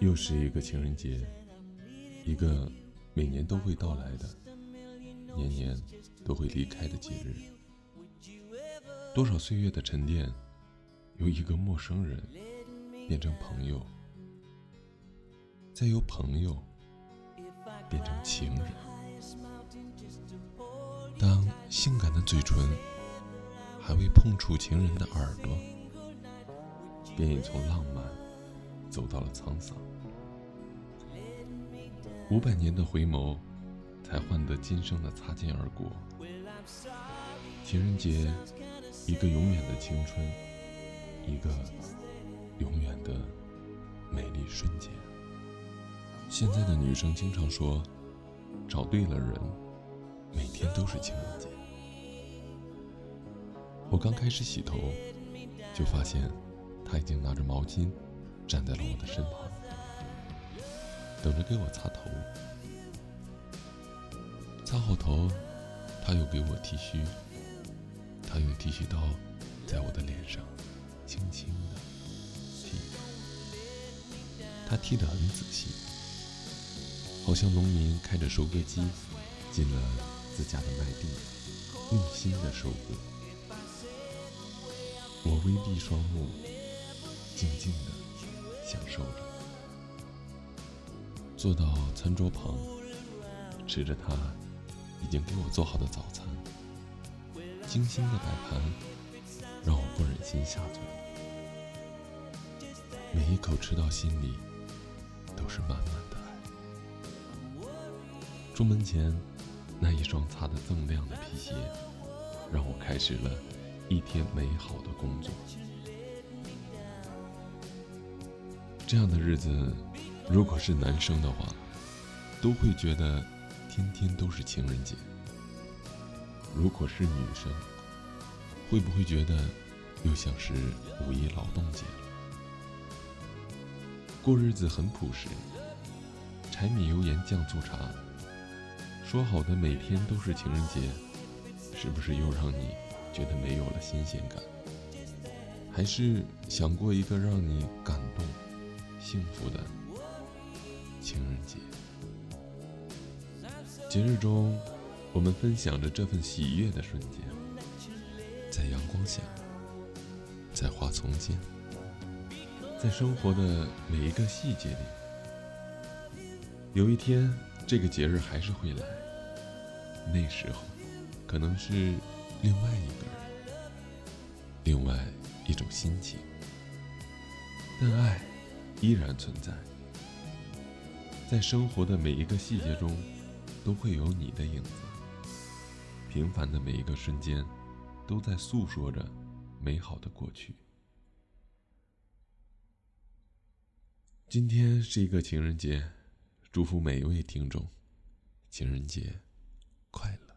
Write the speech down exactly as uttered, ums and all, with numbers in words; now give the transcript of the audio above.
又是一个情人节，一个每年都会到来的、年年都会离开的节日。多少岁月的沉淀，由一个陌生人变成朋友，再由朋友变成情人。当性感的嘴唇还未碰触情人的耳朵，便已从浪漫走到了沧桑。五百年的回眸，才换得今生的擦肩而过。情人节，一个永远的青春，一个永远的美丽瞬间。现在的女生经常说，找对了人，每天都是情人节。我刚开始洗头，就发现她已经拿着毛巾站在了我的身旁，等着给我擦头。擦好头，他又给我剃须，他用剃须刀在我的脸上轻轻地剃，他剃得很仔细，好像农民开着收割机进了自家的麦地，用心的收割。我微闭双目，静静地享受着，坐到餐桌旁，吃着他已经给我做好的早餐。精心的摆盘让我不忍心下嘴，每一口吃到心里都是满满的爱。出门前，那一双擦得锃亮的皮鞋让我开始了一天美好的工作。这样的日子，如果是男生的话，都会觉得天天都是情人节。如果是女生，会不会觉得又像是五一劳动节了？过日子很朴实，柴米油盐酱醋茶。说好的每天都是情人节，是不是又让你觉得没有了新鲜感？还是想过一个让你感动幸福的情人节？节日中，我们分享着这份喜悦的瞬间，在阳光下，在花丛间，在生活的每一个细节里。有一天，这个节日还是会来，那时候可能是另外一个人，另外一种心情，但爱依然存在。在生活的每一个细节中，都会有你的影子。平凡的每一个瞬间，都在诉说着美好的过去。今天是一个情人节，祝福每一位听众，情人节快乐。